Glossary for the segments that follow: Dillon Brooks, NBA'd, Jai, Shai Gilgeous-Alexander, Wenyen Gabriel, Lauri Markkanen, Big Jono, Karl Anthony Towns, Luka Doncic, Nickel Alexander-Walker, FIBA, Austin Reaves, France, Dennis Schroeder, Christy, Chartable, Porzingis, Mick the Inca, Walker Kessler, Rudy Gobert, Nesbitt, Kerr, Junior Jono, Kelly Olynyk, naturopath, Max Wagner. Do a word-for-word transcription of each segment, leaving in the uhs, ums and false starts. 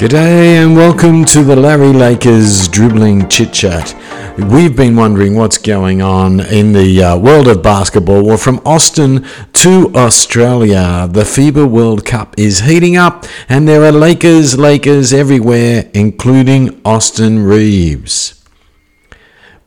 G'day and welcome to the Larry Lakers Dribbling Chit Chat. We've been wondering what's going on in the uh, world of basketball. Well, from Austin to Australia, the FIBA World Cup is heating up and there are Lakers, Lakers everywhere, including Austin Reaves.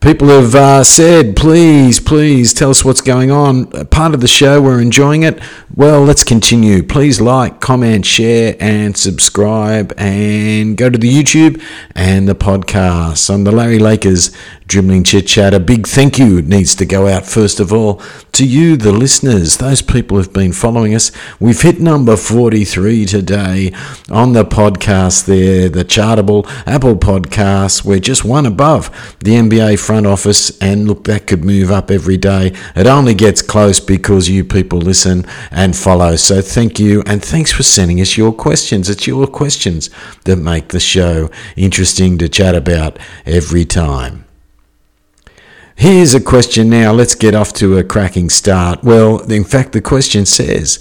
People have uh, said, please, please tell us what's going on. Part of the show, we're enjoying it. Well, let's continue. Please like, comment, share and subscribe and go to the YouTube and the podcast on the Larry Lakers Dribbling Chit Chat. A big thank you needs to go out, first of all, to you, the listeners. Those people have been following us. We've hit number forty-three today on the podcast there, the Chartable Apple Podcast. We're just one above the N B A front office, and look, that could move up every day. It only gets close because you people listen and follow. So thank you, and thanks for sending us your questions. It's your questions that make the show interesting to chat about every time. Here's a question now. Let's get off to a cracking start. Well, in fact, the question says,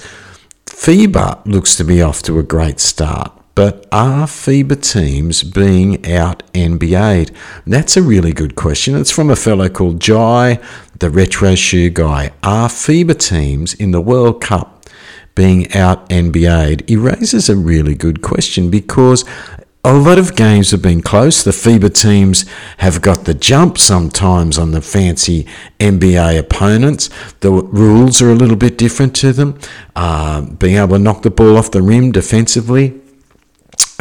FIBA looks to be off to a great start, but are FIBA teams being out N B A'd? That's a really good question. It's from a fellow called Jai, the Retro Shoe Guy. Are FIBA teams in the World Cup being out N B A'd? He raises a really good question because a lot of games have been close. The FIBA teams have got the jump sometimes on the fancy N B A opponents. The rules are a little bit different to them. Uh, being able to knock the ball off the rim defensively,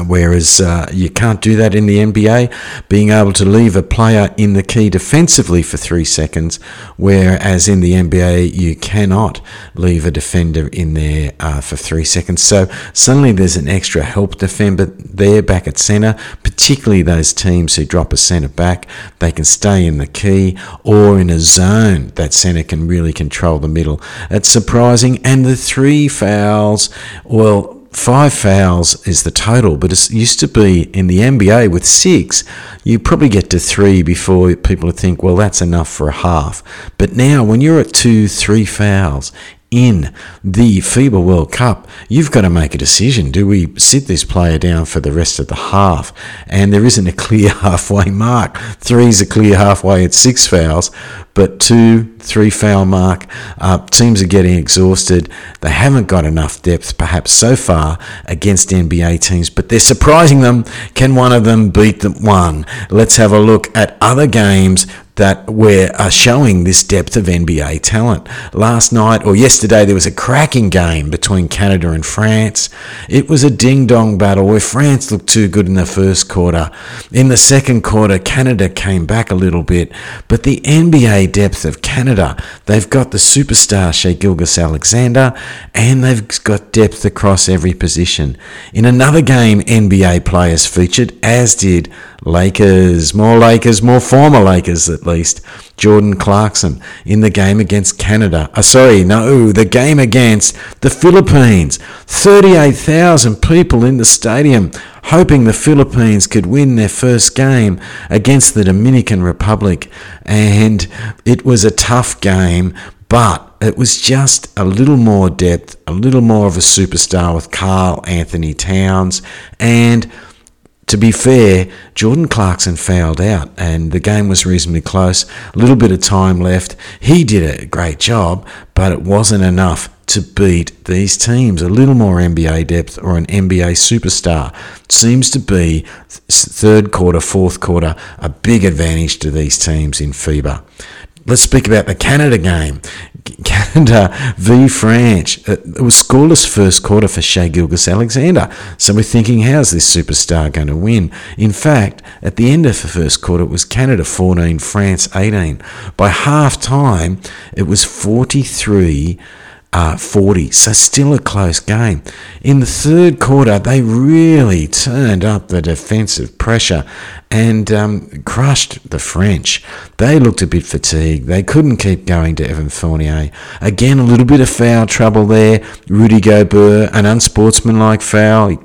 whereas uh, you can't do that in the N B A. Being able to leave a player in the key defensively for three seconds, whereas in the N B A you cannot leave a defender in there uh, for three seconds. So suddenly there's an extra help defender there back at centre, particularly those teams who drop a centre back. They can stay in the key or in a zone. That centre can really control the middle. It's surprising. And the three fouls, well, five fouls is the total, but it used to be in the N B A with six. You probably get to three before people think, well, that's enough for a half. But now when you're at two, three fouls in the FIBA World Cup, you've got to make a decision. Do we sit this player down for the rest of the half? And there isn't a clear halfway mark. Three's a clear halfway at six fouls, but two, three foul mark. Uh, teams are getting exhausted. They haven't got enough depth, perhaps so far, against N B A teams, but they're surprising them. Can one of them beat the one? Let's have a look at other games that were uh, showing this depth of N B A talent. Last night or yesterday, there was a cracking game between Canada and France. It was a ding-dong battle where France looked too good in the first quarter. In the second quarter, Canada came back a little bit, but the N B A depth of Canada, they've got the superstar Shai Gilgeous-Alexander, and they've got depth across every position. In another game, N B A players featured, as did Lakers, more Lakers, more former Lakers at least. Jordan Clarkson in the game against Canada. Oh, sorry, no, the game against the Philippines. thirty-eight thousand people in the stadium hoping the Philippines could win their first game against the Dominican Republic. And it was a tough game, but it was just a little more depth, a little more of a superstar with Karl Anthony Towns. And to be fair, Jordan Clarkson fouled out and the game was reasonably close. A little bit of time left. He did a great job, but it wasn't enough to beat these teams. A little more N B A depth or an N B A superstar seems to be third quarter, fourth quarter, a big advantage to these teams in FIBA. Let's speak about the Canada game. Canada v France. It was scoreless first quarter for Shai Gilgeous-Alexander. So we're thinking, how's this superstar going to win? In fact, at the end of the first quarter, it was Canada fourteen, France eighteen. By half-time, it was forty-three Uh, forty, so still a close game. In the third quarter, they really turned up the defensive pressure and um, crushed the French. They looked a bit fatigued. They couldn't keep going to Evan Fournier. Again, a little bit of foul trouble there. Rudy Gobert, an unsportsmanlike foul. He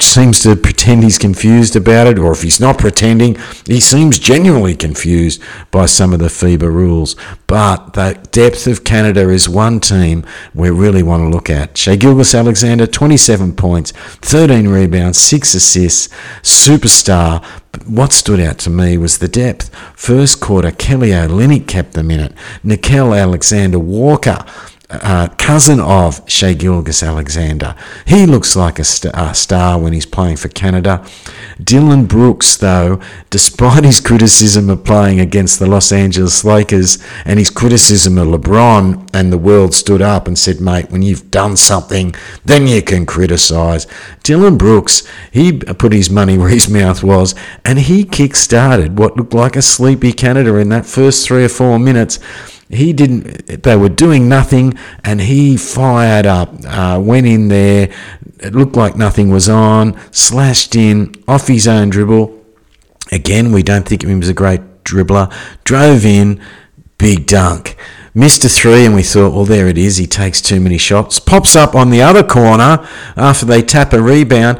seems to pretend he's confused about it, or if he's not pretending, he seems genuinely confused by some of the FIBA rules. But the depth of Canada is one team we really want to look at. Shai Gilgeous-Alexander, twenty-seven points, thirteen rebounds, six assists, superstar. But what stood out to me was the depth. First quarter, Kelly Olynyk kept them in it. Nickel Alexander-Walker, Uh, cousin of Shai Gilgeous-Alexander. He looks like a st- uh, star when he's playing for Canada. Dillon Brooks, though, despite his criticism of playing against the Los Angeles Lakers and his criticism of LeBron, and the world stood up and said, mate, when you've done something, then you can criticise. Dillon Brooks, he put his money where his mouth was, and he kick-started what looked like a sleepy Canada in that first three or four minutes. He didn't, they were doing nothing, and he fired up, uh, went in there, it looked like nothing was on, slashed in, off his own dribble. Again, we don't think of him as a great dribbler. Drove in, big dunk. Missed a three, and we thought, well, there it is, he takes too many shots. Pops up on the other corner after they tap a rebound,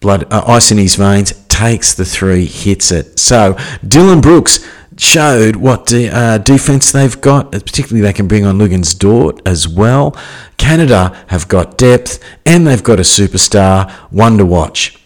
blood, uh, ice in his veins, takes the three, hits it. So, Dillon Brooks showed what de- uh, defense they've got. Particularly, they can bring on Lugansdort as well. Canada have got depth, and they've got a superstar. One to watch.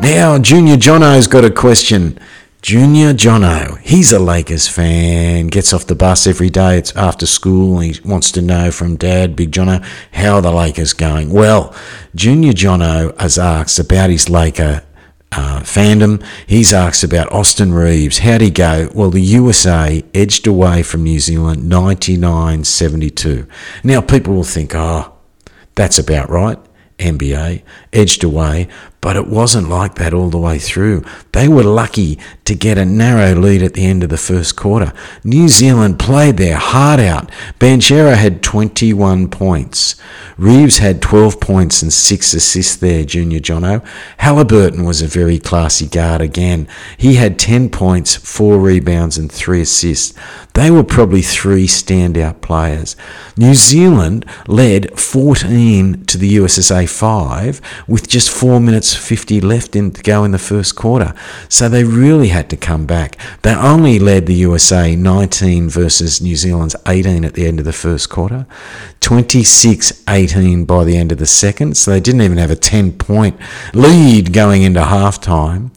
Now, Junior Jono's got a question. Junior Jono, he's a Lakers fan, gets off the bus every day, it's after school, and he wants to know from Dad, Big Jono, how are the Lakers going? Well, Junior Jono has asked about his Laker uh, fandom. He's asked about Austin Reaves. How'd he go? Well, the U S A edged away from New Zealand ninety-nine seventy-two. Now, people will think, oh, that's about right. N B A, edged away, but it wasn't like that all the way through. They were lucky to get a narrow lead at the end of the first quarter. New Zealand played their heart out. Banchero had twenty-one points. Reaves had twelve points and six assists there, Junior Jono. Halliburton was a very classy guard again. He had ten points, four rebounds and three assists. They were probably three standout players. New Zealand led fourteen to the U S S A five with just four minutes fifty left in, to go in the first quarter. So they really had to come back. They only led the U S A nineteen versus New Zealand's eighteen at the end of the first quarter. twenty-six eighteen by the end of the second. So they didn't even have a ten-point lead going into halftime.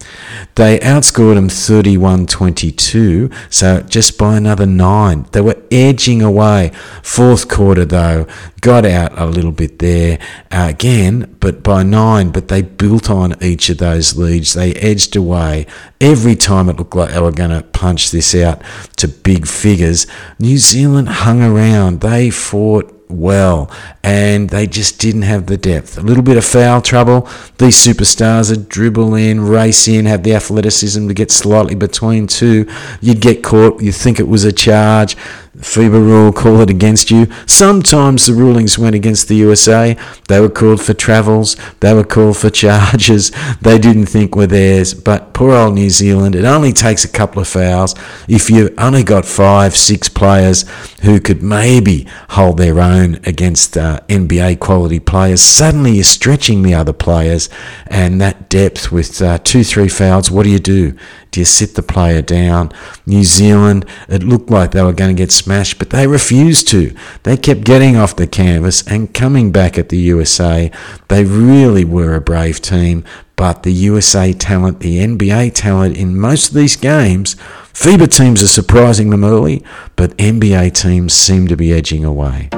They outscored them thirty-one twenty-two. So just by another nine. They were edging away. Fourth quarter, though, got out a little bit there uh, again, but by nine. But they built on each of those leads. They edged away every time it looked like they were going to punch this out to big figures. New Zealand hung around. They fought well, and they just didn't have the depth. A little bit of foul trouble. These superstars would dribble in, race in, have the athleticism to get slightly between two. You'd get caught. You'd think it was a charge. FIBA rule, call it against you. Sometimes the rulings went against the U S A. They were called for travels. They were called for charges they didn't think were theirs. But poor old New Zealand, it only takes a couple of fouls. If you've only got five, six players who could maybe hold their own against uh, N B A quality players, suddenly you're stretching the other players, and that depth with uh, two, three fouls, what do you do? Do you sit the player down? New Zealand, it looked like they were going to get smashed, but they refused to. They kept getting off the canvas and coming back at the U S A. They really were a brave team, but the U S A talent, the N B A talent in most of these games, FIBA teams are surprising them early, but N B A teams seem to be edging away.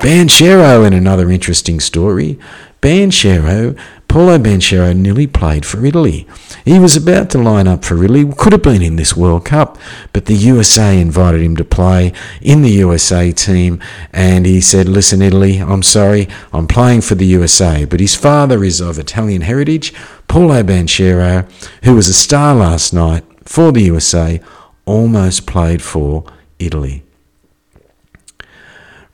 Banchero in another interesting story. Banchero, Paulo Banchero nearly played for Italy. He was about to line up for Italy, could have been in this World Cup, but the U S A invited him to play in the U S A team, and he said, listen, Italy, I'm sorry, I'm playing for the U S A. But his father is of Italian heritage. Paulo Banchero, who was a star last night for the U S A, almost played for Italy.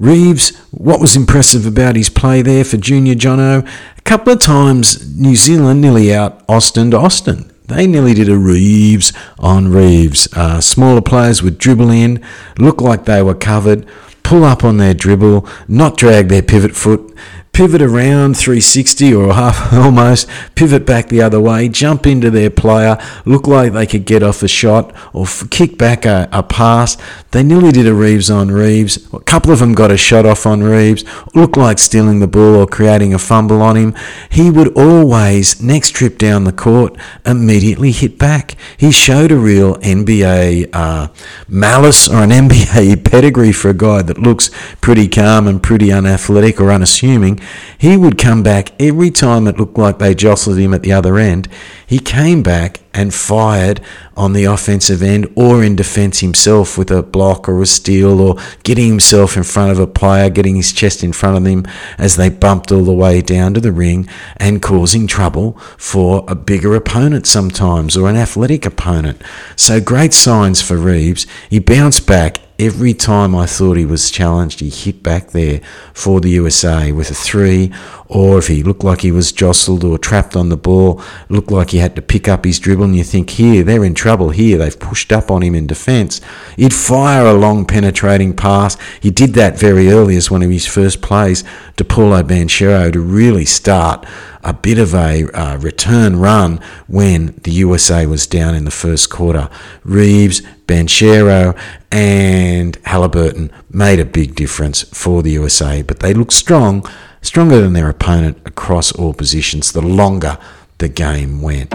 Reaves, what was impressive about his play there for Junior Jono? A couple of times New Zealand nearly out Austin to Austin. They nearly did a Reaves on Reaves. Uh, smaller players would dribble in, look like they were covered, pull up on their dribble, not drag their pivot foot, pivot around three sixty or half almost, pivot back the other way, jump into their player, look like they could get off a shot or kick back a, a pass. They nearly did a Reaves on Reaves. A couple of them got a shot off on Reaves, looked like stealing the ball or creating a fumble on him. He would always, next trip down the court, immediately hit back. He showed a real N B A uh, malice or an N B A pedigree for a guy that looks pretty calm and pretty unathletic or unassuming. He would come back every time it looked like they jostled him at the other end. He came back and fired on the offensive end or in defence himself with a block or a steal or getting himself in front of a player, getting his chest in front of him as they bumped all the way down to the ring and causing trouble for a bigger opponent sometimes or an athletic opponent. So great signs for Reaves. He bounced back. Every time I thought he was challenged, he hit back there for the U S A with a three, or if he looked like he was jostled or trapped on the ball, looked like he had to pick up his dribble, and you think, here, they're in trouble here, they've pushed up on him in defence. He'd fire a long penetrating pass. He did that very early as one of his first plays to Paulo Banchero to really start a bit of a uh, return run when the U S A was down in the first quarter. Reaves, Banchero and Halliburton made a big difference for the U S A, but they looked strong, stronger than their opponent across all positions the longer the game went.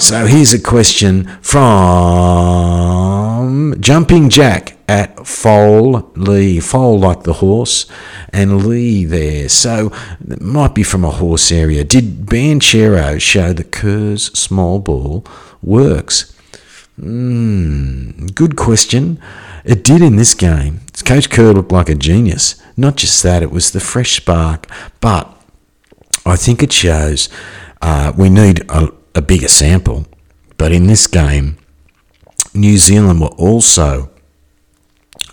So here's a question from Jumping Jack at Foal, Lee, Foal like the horse, and Lee there. So it might be from a horse area. Did Banchero show the Kerr's small ball works? Mm, good question. It did in this game. Coach Kerr looked like a genius. Not just that, it was the fresh spark. But I think it shows uh, we need a, a bigger sample. But in this game, New Zealand were also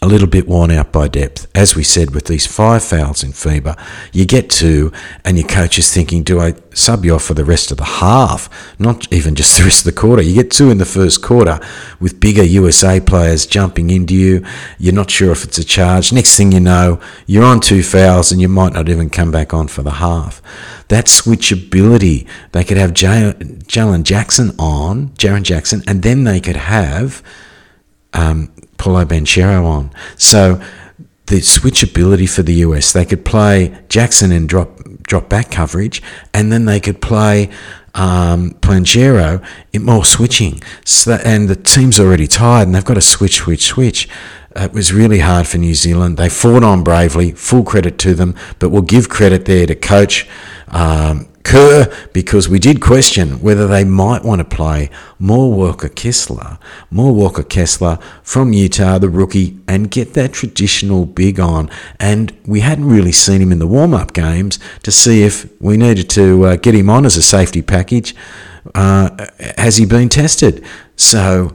a little bit worn out by depth. As we said, with these five fouls in FIBA, you get two and your coach is thinking, do I sub you off for the rest of the half? Not even just the rest of the quarter. You get two in the first quarter with bigger U S A players jumping into you. You're not sure if it's a charge. Next thing you know, you're on two fouls and you might not even come back on for the half. That switchability, they could have J- Jalen Jackson on, Jaren Jackson, and then they could have Um, Paulo Banchero on. So the switchability for the U S, they could play Jackson in drop drop back coverage, and then they could play um, Banchero in more switching. So that, and the team's already tired, and they've got to switch, switch, switch. It was really hard for New Zealand. They fought on bravely. Full credit to them, but we'll give credit there to Coach Um, Kerr, because we did question whether they might want to play more Walker Kessler, more Walker Kessler from Utah, the rookie, and get that traditional big on. And we hadn't really seen him in the warm-up games to see if we needed to uh, get him on as a safety package. Uh, has he been tested? So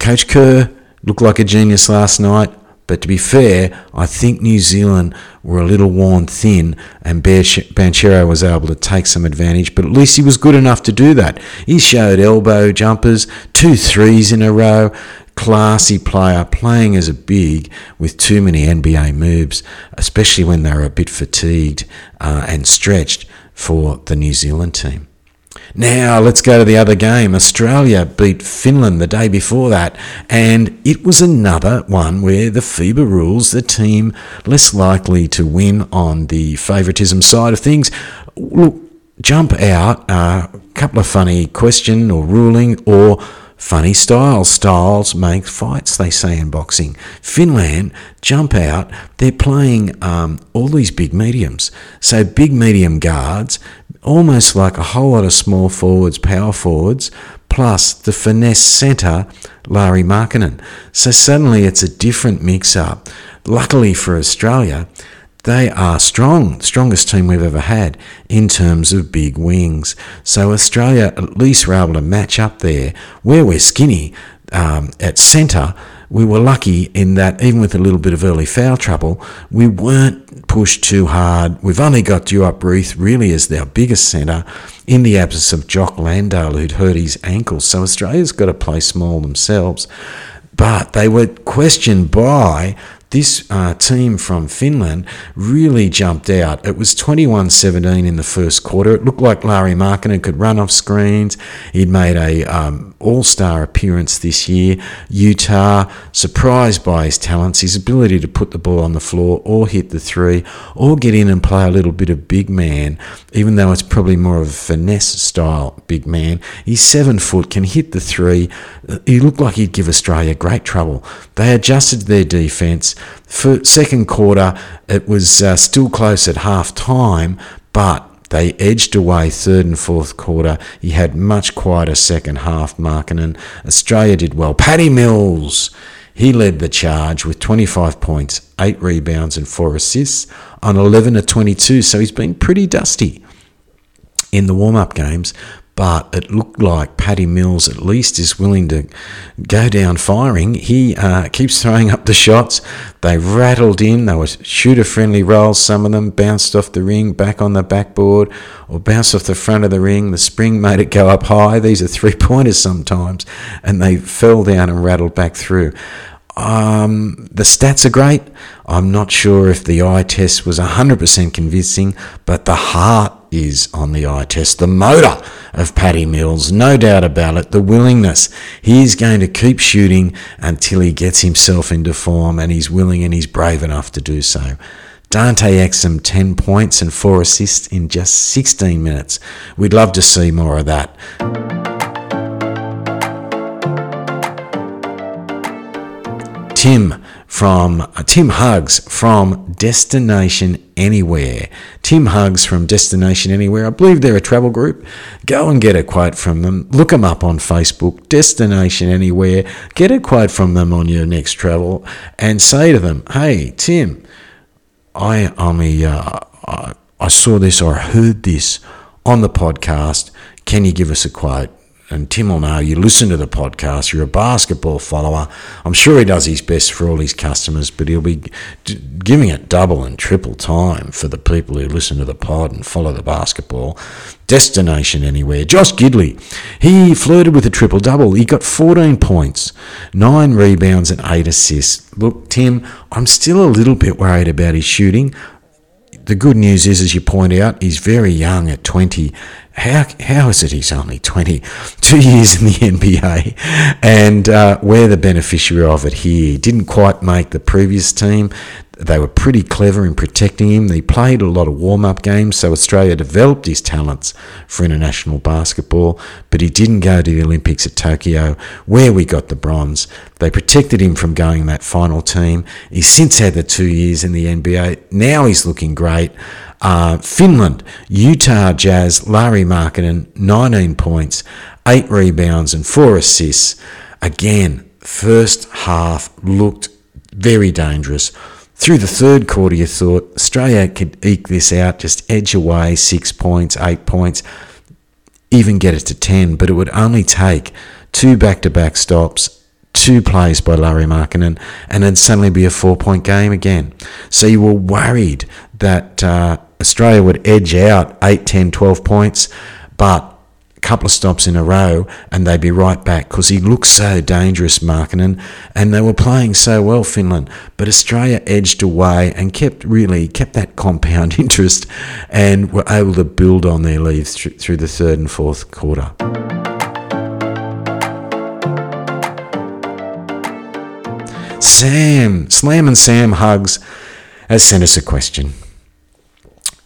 Coach Kerr looked like a genius last night. But to be fair, I think New Zealand were a little worn thin and Banchero was able to take some advantage. But at least he was good enough to do that. He showed elbow jumpers, two threes in a row. Classy player playing as a big with too many N B A moves, especially when they were a bit fatigued uh, and stretched for the New Zealand team. Now let's go to the other game. Australia beat Finland the day before that, and it was another one where the FIBA rules the team less likely to win on the favouritism side of things. Look, jump out a uh, couple of funny question or ruling or funny styles. Styles make fights, they say in boxing. Finland jump out. They're playing um, all these big mediums. So big medium guards, almost like a whole lot of small forwards, power forwards, plus the finesse centre, Lauri Markkanen. So suddenly it's a different mix-up. Luckily for Australia, they are strong, strongest team we've ever had in terms of big wings. So Australia at least were able to match up there. Where we're skinny um, at centre, we were lucky in that even with a little bit of early foul trouble, we weren't pushed too hard. We've only got Duop Reath really as our biggest centre in the absence of Jock Landale, who'd hurt his ankle. So Australia's got to play small themselves. But they were questioned by this uh, team from Finland really jumped out. It was twenty-one seventeen in the first quarter. It looked like Lauri Markkanen could run off screens. He'd made a um, all-star appearance this year. Utah, surprised by his talents, his ability to put the ball on the floor or hit the three or get in and play a little bit of big man, even though it's probably more of a finesse-style big man. He's seven foot, can hit the three. He looked like he'd give Australia great trouble. They adjusted their defense. For second quarter, it was uh, still close at half time, but they edged away third and fourth quarter. He had much quieter second half, Markkanen. Australia did well. Patty Mills, he led the charge with twenty-five points, eight rebounds and four assists on eleven of twenty-two. So he's been pretty dusty in the warm-up games. But it looked like Patty Mills at least is willing to go down firing. He uh, keeps throwing up the shots. They rattled in. They were shooter-friendly rolls, some of them. Bounced off the ring, back on the backboard, or bounced off the front of the ring. The spring made it go up high. These are three-pointers sometimes. And they fell down and rattled back through. Um, the stats are great. I'm not sure if the eye test was one hundred percent convincing, but the heart is on the eye test. The motor of Patty Mills, no doubt about it, the willingness. He is going to keep shooting until he gets himself into form, and he's willing and he's brave enough to do so. Dante Exum, ten points and four assists in just sixteen minutes. We'd love to see more of that. Tim from uh, Tim Hugs from Destination Anywhere. Tim Hugs from Destination Anywhere. I believe they're a travel group. Go and get a quote from them. Look them up on Facebook, Destination Anywhere. Get a quote from them on your next travel and say to them, "Hey, Tim, I I'm a, uh, I, I saw this or I heard this on the podcast. Can you give us a quote?" And Tim will know you listen to the podcast, you're a basketball follower. I'm sure he does his best for all his customers, but he'll be d- giving it double and triple time for the people who listen to the pod and follow the basketball. Destination Anywhere. Josh Giddey, he flirted with a triple-double. He got fourteen points, nine rebounds and eight assists. Look, Tim, I'm still a little bit worried about his shooting. The good news is, as you point out, he's very young at twenty. How How is it he's only twenty? Two years in the N B A, and uh, we're the beneficiary of it here. He didn't quite make the previous team. They were pretty clever in protecting him. He played a lot of warm-up games, so Australia developed his talents for international basketball, but he didn't go to the Olympics at Tokyo, where we got the bronze. They protected him from going that final team. He's since had the two years in the N B A. Now he's looking great. Uh, Finland, Utah Jazz, Lauri Markkanen, nineteen points, eight rebounds and four assists. Again, first half looked very dangerous. Through the third quarter, you thought Australia could eke this out, just edge away six points, eight points, even get it to ten, but it would only take two back-to-back stops, two plays by Lauri Markkanen, and it'd suddenly be a four-point game again. So you were worried that uh, Australia would edge out eight, ten, twelve points, but a couple of stops in a row and they'd be right back because he looked so dangerous, Markkanen, and they were playing so well, Finland. But Australia edged away and kept really kept that compound interest and were able to build on their lead th- through the third and fourth quarter. Sam, Slamming Sam Huggs has sent us a question.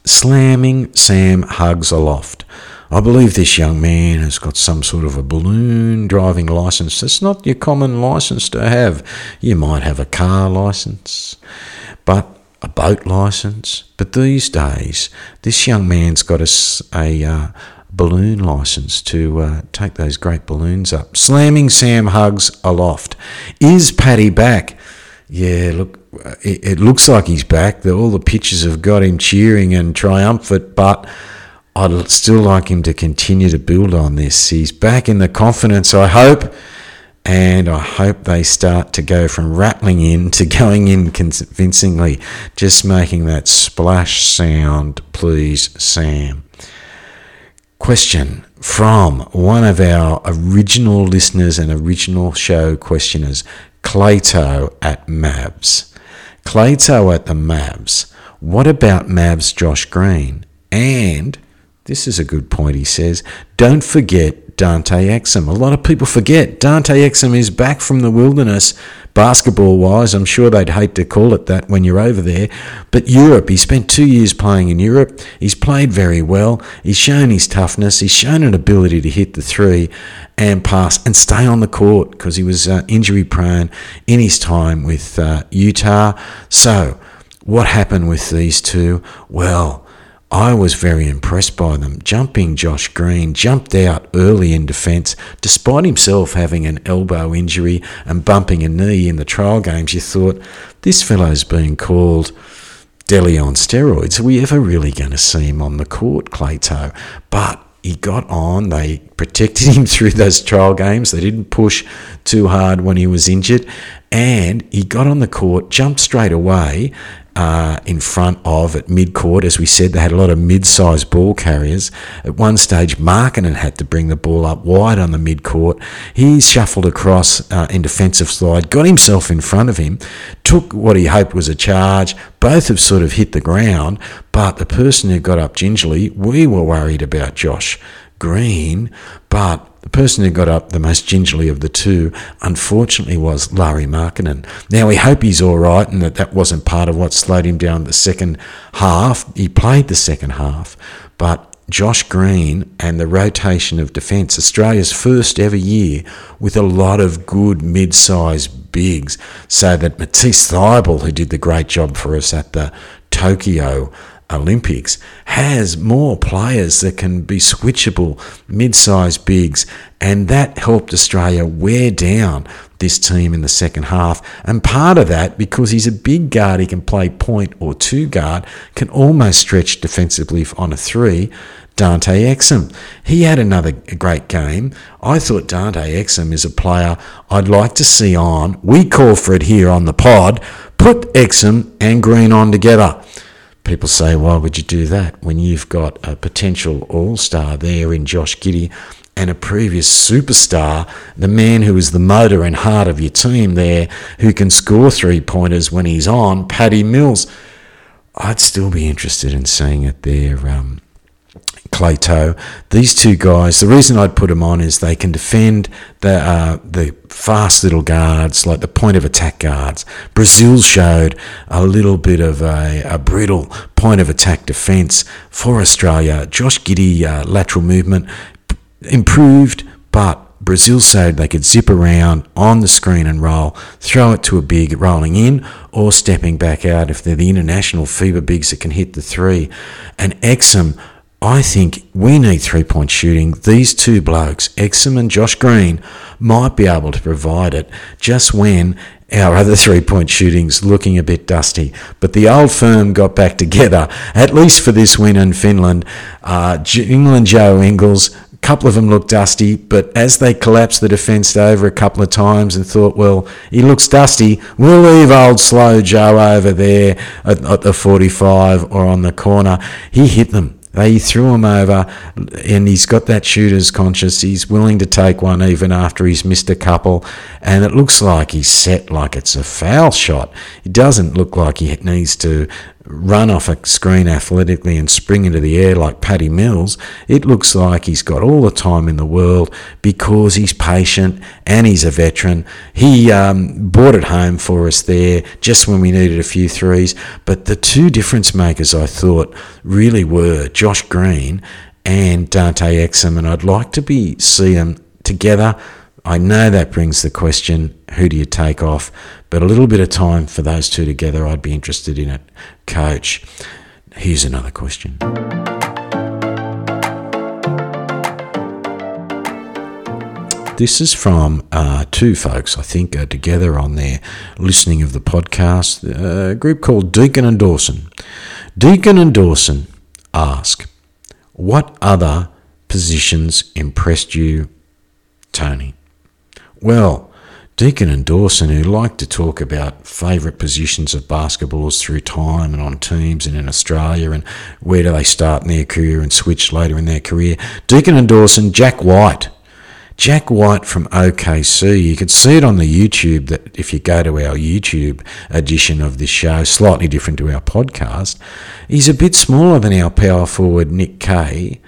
Slamming Sam Huggs aloft. I believe this young man has got some sort of a balloon driving licence. It's not your common licence to have. You might have a car licence, but a boat licence. But these days, this young man's got a, a uh, balloon licence to uh, take those great balloons up. Slamming Sam Huggs aloft. Is Patty back? Yeah, look, it, it looks like he's back. All the pictures have got him cheering and triumphant, but I'd still like him to continue to build on this. He's back in the confidence, I hope, and I hope they start to go from rattling in to going in convincingly, just making that splash sound, please, Sam. Question from one of our original listeners and original show questioners, Clayto at Mavs. Clayto at the Mavs. What about Mavs Josh Green? And this is a good point, he says, don't forget Dante Exum. A lot of people forget Dante Exum is back from the wilderness, basketball-wise. I'm sure they'd hate to call it that when you're over there. But Europe, he spent two years playing in Europe. He's played very well. He's shown his toughness. He's shown an ability to hit the three and pass and stay on the court because he was uh, injury-prone in his time with uh, Utah. So what happened with these two? Well, I was very impressed by them. Jumping Josh Green jumped out early in defence, despite himself having an elbow injury and bumping a knee in the trial games. You thought, this fellow's being called Delhi on steroids. Are we ever really going to see him on the court, Clayto? But he got on. They protected him through those trial games. They didn't push too hard when he was injured. And he got on the court, jumped straight away, Uh, in front of at mid-court. As we said, they had a lot of mid-sized ball carriers. At one stage, Markkanen had to bring the ball up wide on the mid-court. He shuffled across uh, in defensive slide, got himself in front of him, took what he hoped was a charge. Both have sort of hit the ground, but the person who got up gingerly, we were worried about Josh Green, but the person who got up the most gingerly of the two, unfortunately, was Lauri Markkanen. Now, we hope he's all right and that that wasn't part of what slowed him down the second half. He played the second half, but Josh Green and the rotation of defence, Australia's first ever year with a lot of good mid-sized bigs, so that Matisse Thybulle, who did the great job for us at the Tokyo Olympics, has more players that can be switchable mid-sized bigs, and that helped Australia wear down this team in the second half. And part of that, because he's a big guard, he can play point or two guard, can almost stretch defensively on a three. Dante Exum, he had another great game. I thought Dante Exum is a player I'd like to see on. We call for it here on the pod. Put Exum and Green on together. People say, why would you do that when you've got a potential all-star there in Josh Giddey and a previous superstar, the man who is the motor and heart of your team there, who can score three-pointers when he's on, Patty Mills. I'd still be interested in seeing it there, um, Clayto. These two guys, the reason I'd put them on is they can defend the uh, the fast little guards, like the point of attack guards. Brazil showed a little bit of a, a brittle point of attack defence for Australia. Josh Giddey, uh, lateral movement, p- improved, but Brazil showed they could zip around on the screen and roll, throw it to a big rolling in or stepping back out if they're the international FIBA bigs that can hit the three. And Exum, I think we need three-point shooting. These two blokes, Exum and Josh Green, might be able to provide it just when our other three-point shooting's looking a bit dusty. But the old firm got back together, at least for this win in Finland. Uh, England, Joe Ingles, a couple of them looked dusty, but as they collapsed the defence over a couple of times and thought, well, he looks dusty, we'll leave old slow Joe over there at, at the forty-five or on the corner. He hit them. They threw him over, and he's got that shooter's conscience. He's willing to take one even after he's missed a couple, and it looks like he's set like it's a foul shot. It doesn't look like he needs to run off a screen athletically and spring into the air like Patty Mills. It looks like he's got all the time in the world because he's patient and he's a veteran. He um, brought it home for us there just when we needed a few threes. But the two difference makers, I thought, really were Josh Green and Dante Exum, and I'd like to be see them together. I know that brings the question, who do you take off? But a little bit of time for those two together, I'd be interested in it, Coach. Here's another question. This is from uh, two folks, I think, uh, together on their listening of the podcast, a group called Deacon and Dawson. Deacon and Dawson ask, what other positions impressed you, Tony? Well, Deacon and Dawson, who like to talk about favourite positions of basketballers through time and on teams and in Australia and where do they start in their career and switch later in their career. Deacon and Dawson, Jack White. Jack White from O K C. You can see it on the YouTube, that if you go to our YouTube edition of this show, slightly different to our podcast, he's a bit smaller than our power forward Nick Kay,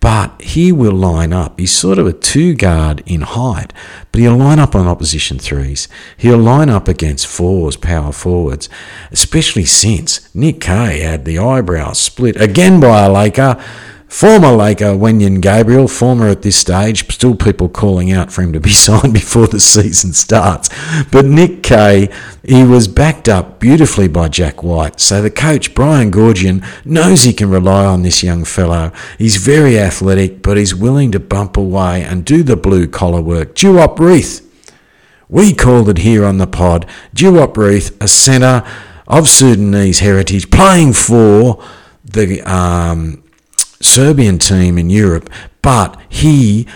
but he will line up. He's sort of a two-guard in height, but he'll line up on opposition threes. He'll line up against fours, power forwards, especially since Nick Kay had the eyebrow split again by a Laker. Former Laker Wenyen Gabriel, former at this stage, still people calling out for him to be signed before the season starts. But Nick Kay, he was backed up beautifully by Jack White. So the coach, Brian Gorgian, knows he can rely on this young fellow. He's very athletic, but he's willing to bump away and do the blue-collar work. Duop Reath, we called it here on the pod. Duop Reath, a centre of Sudanese heritage, playing for the... Um, Serbian team in Europe, but he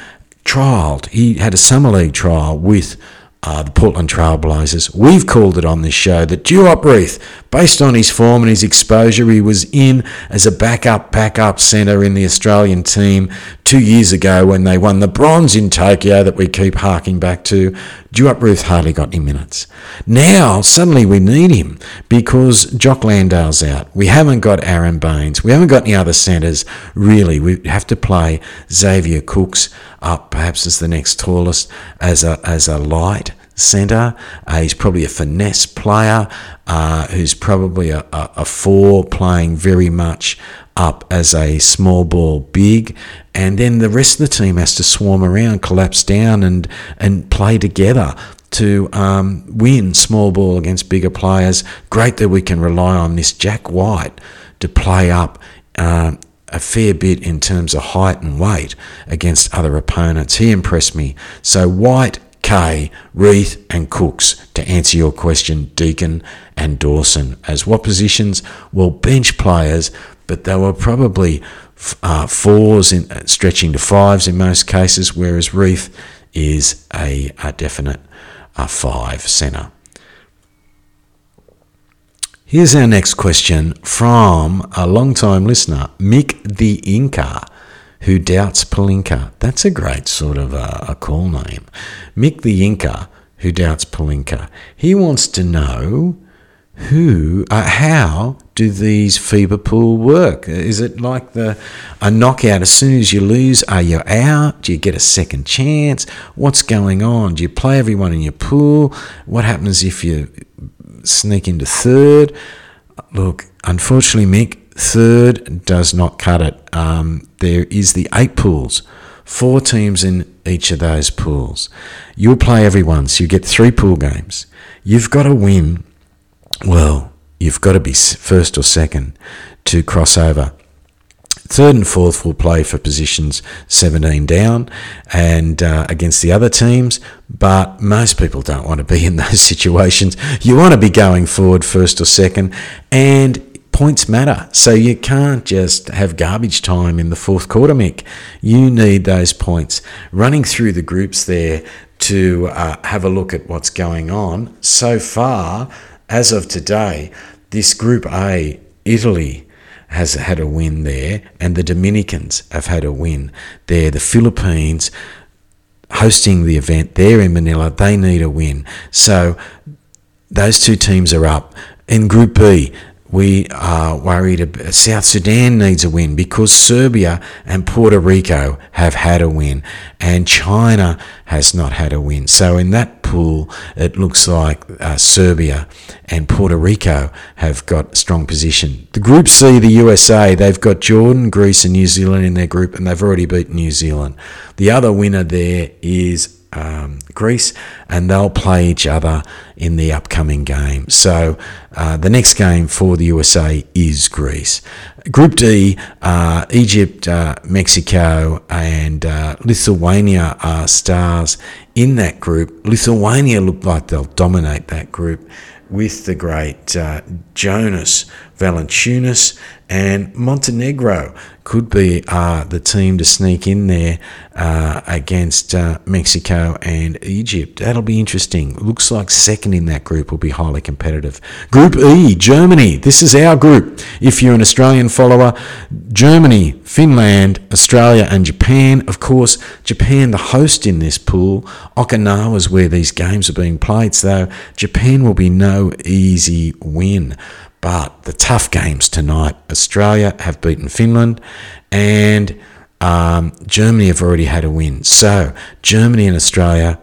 trialled, he had a summer league trial with uh, the Portland Trailblazers. We've called it on this show that Duop Reath, based on his form and his exposure, he was in as a backup, backup centre in the Australian team two years ago when they won the bronze in Tokyo that we keep harking back to. Duop Reath hardly got any minutes. Now, suddenly we need him because Jock Landale's out. We haven't got Aaron Baines. We haven't got any other centres, really. We have to play Xavier Cooks up, perhaps as the next tallest, as a as a light centre. Uh, he's probably a finesse player uh, who's probably a, a, a four, playing very much up as a small ball big, and then the rest of the team has to swarm around, collapse down, and and play together to um, win small ball against bigger players. Great that we can rely on this Jack White to play up uh, a fair bit in terms of height and weight against other opponents. He impressed me. So White, Kay, Reath and Cooks, to answer your question, Deacon and Dawson. As what positions? Well, bench players, but they were probably uh, fours in, uh, stretching to fives in most cases, whereas Reath is a, a definite uh, five centre. Here's our next question from a long-time listener, Mick the Inca, who doubts Pelinka. That's a great sort of a, a call name. Mick the Inca, who doubts Pelinka. He wants to know who, uh, how do these FIBA pool work? Is it like the a knockout? As soon as you lose, are you out? Do you get a second chance? What's going on? Do you play everyone in your pool? What happens if you sneak into third? Look, unfortunately, Mick, third does not cut it. Um, there is the eight pools, four teams in each of those pools. You'll play everyone, so you get three pool games. You've got to win. Well, you've got to be first or second to cross over. Third and fourth will play for positions seventeen down and uh, against the other teams, but most people don't want to be in those situations. You want to be going forward first or second, and points matter, so you can't just have garbage time in the fourth quarter, Mick. You need those points. Running through the groups there to uh, have a look at what's going on. So far, as of today, this Group A, Italy has had a win there, and the Dominicans have had a win there. The Philippines hosting the event there in Manila, they need a win. So those two teams are up. In Group B, we are worried about South Sudan needs a win because Serbia and Puerto Rico have had a win and China has not had a win. So in that pool, it looks like uh, Serbia and Puerto Rico have got a strong position. The Group C, the U S A, they've got Jordan, Greece and New Zealand in their group, and they've already beaten New Zealand. The other winner there is Um, Greece, and they'll play each other in the upcoming game. So uh, the next game for the U S A is Greece. Group D, uh, Egypt, uh, Mexico and uh, Lithuania are stars in that group. Lithuania look like they'll dominate that group with the great uh, Jonas Valanciunas, and Montenegro could be uh, the team to sneak in there uh, against uh, Mexico and Egypt. That'll be interesting. Looks like second in that group will be highly competitive. Group E, Germany. This is our group. If you're an Australian follower, Germany, Finland, Australia and Japan. Of course, Japan the host in this pool. Okinawa's where these games are being played, so Japan will be no easy win. But the tough games tonight, Australia have beaten Finland and um, Germany have already had a win. So Germany and Australia,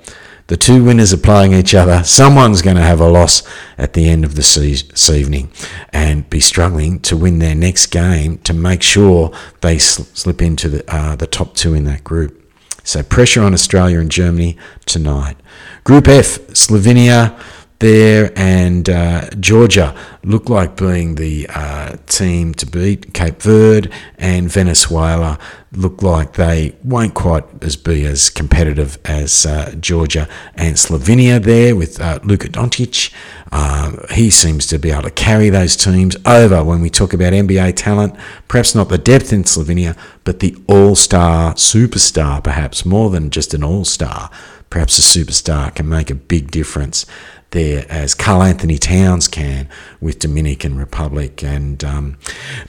the two winners are playing each other. Someone's going to have a loss at the end of the se- this evening and be struggling to win their next game to make sure they sl- slip into the, uh, the top two in that group. So pressure on Australia and Germany tonight. Group F, Slovenia there and uh, Georgia look like being the uh, team to beat. Cape Verde and Venezuela look like they won't quite as be as competitive as uh, Georgia and Slovenia there with uh, Luka Doncic. Um, he seems to be able to carry those teams over when we talk about N B A talent. Perhaps not the depth in Slovenia, but the all-star superstar, perhaps more than just an all-star. Perhaps a superstar can make a big difference there as Carl Anthony Towns can with Dominican Republic. And um,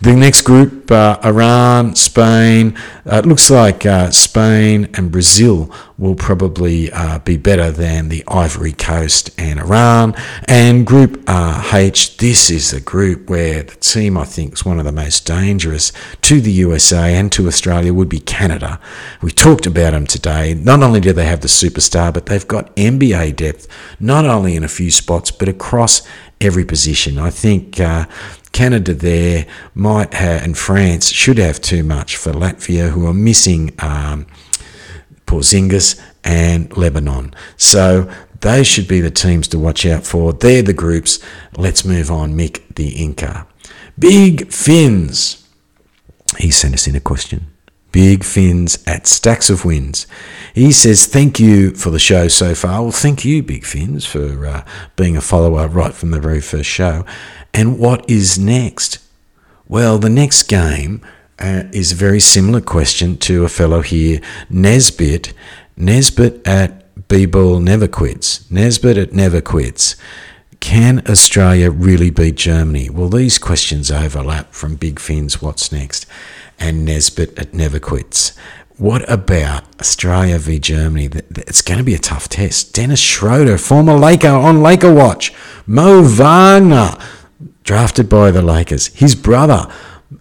the next group, uh, Iran, Spain, uh, it looks like uh, Spain and Brazil will probably uh, be better than the Ivory Coast and Iran. And Group uh, H, this is the group where the team I think is one of the most dangerous to the U S A and to Australia would be Canada. We talked about them today. Not only do they have the superstar, but they've got N B A depth, not only in a few spots, but across every position. I think uh, Canada there might have, and France should have too much for Latvia, who are missing um, Porzingis and Lebanon. So they should be the teams to watch out for. They're the groups. Let's move on. Mick the Inca. Big Fins. He sent us in a question. Big Fins at Stacks of Wins. He says, thank you for the show so far. Well, thank you, Big Fins, for uh, being a follower right from the very first show. And what is next? Well, the next game uh, is a very similar question to a fellow here, Nesbitt. Nesbitt at B-Ball Never Quits. Nesbitt at Never Quits. Can Australia really beat Germany? Well, these questions overlap from Big Fins, what's next? And Nesbitt at Never Quits. What about Australia v Germany? It's going to be a tough test. Dennis Schroeder, former Laker on Laker Watch. Mo Wagner, drafted by the Lakers. His brother,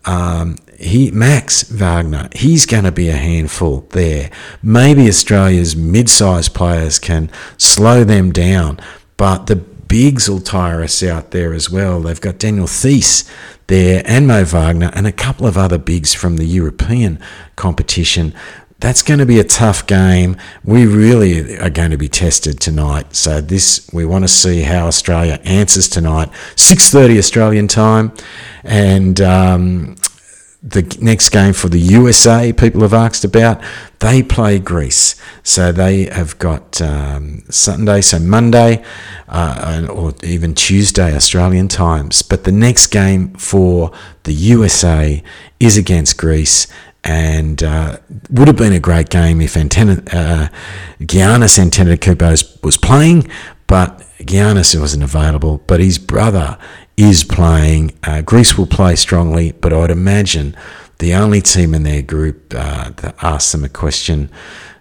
um, he Max Wagner, he's going to be a handful there. Maybe Australia's mid-sized players can slow them down, but the bigs will tire us out there as well. They've got Daniel Theis there and Mo Wagner and a couple of other bigs from the European competition. That's going to be a tough game. We really are going to be tested tonight. So this, we want to see how Australia answers tonight. six thirty Australian time. And um, the next game for the U S A, people have asked about, they play Greece. So they have got um, Sunday, so Monday, uh, or even Tuesday, Australian times. But the next game for the U S A is against Greece. And uh, would have been a great game if Antena, uh, Giannis Antetokounmpo was playing, but Giannis wasn't available. But his brother is playing. Uh, Greece will play strongly, but I'd imagine the only team in their group uh, that asked them a question,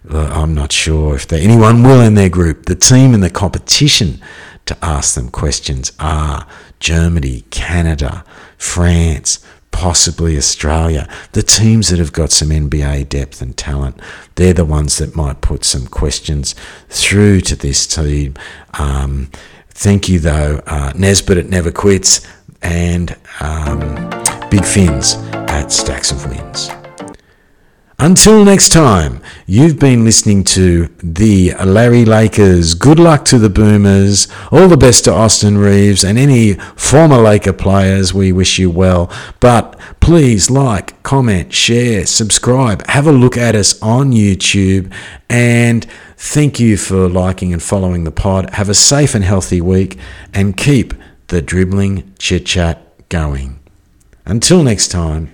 I'm not sure if they, anyone will in their group. The team in the competition to ask them questions are Germany, Canada, France, possibly Australia. The teams that have got some N B A depth and talent, they're the ones that might put some questions through to this team. Um, thank you, though, uh, Nesbitt at Never Quits and um, Big Fins at Stacks of Wins. Until next time, you've been listening to the Larry Lakers. Good luck to the Boomers. All the best to Austin Reaves and any former Laker players. We wish you well. But please like, comment, share, subscribe. Have a look at us on YouTube. And thank you for liking and following the pod. Have a safe and healthy week. And keep the dribbling chit-chat going. Until next time.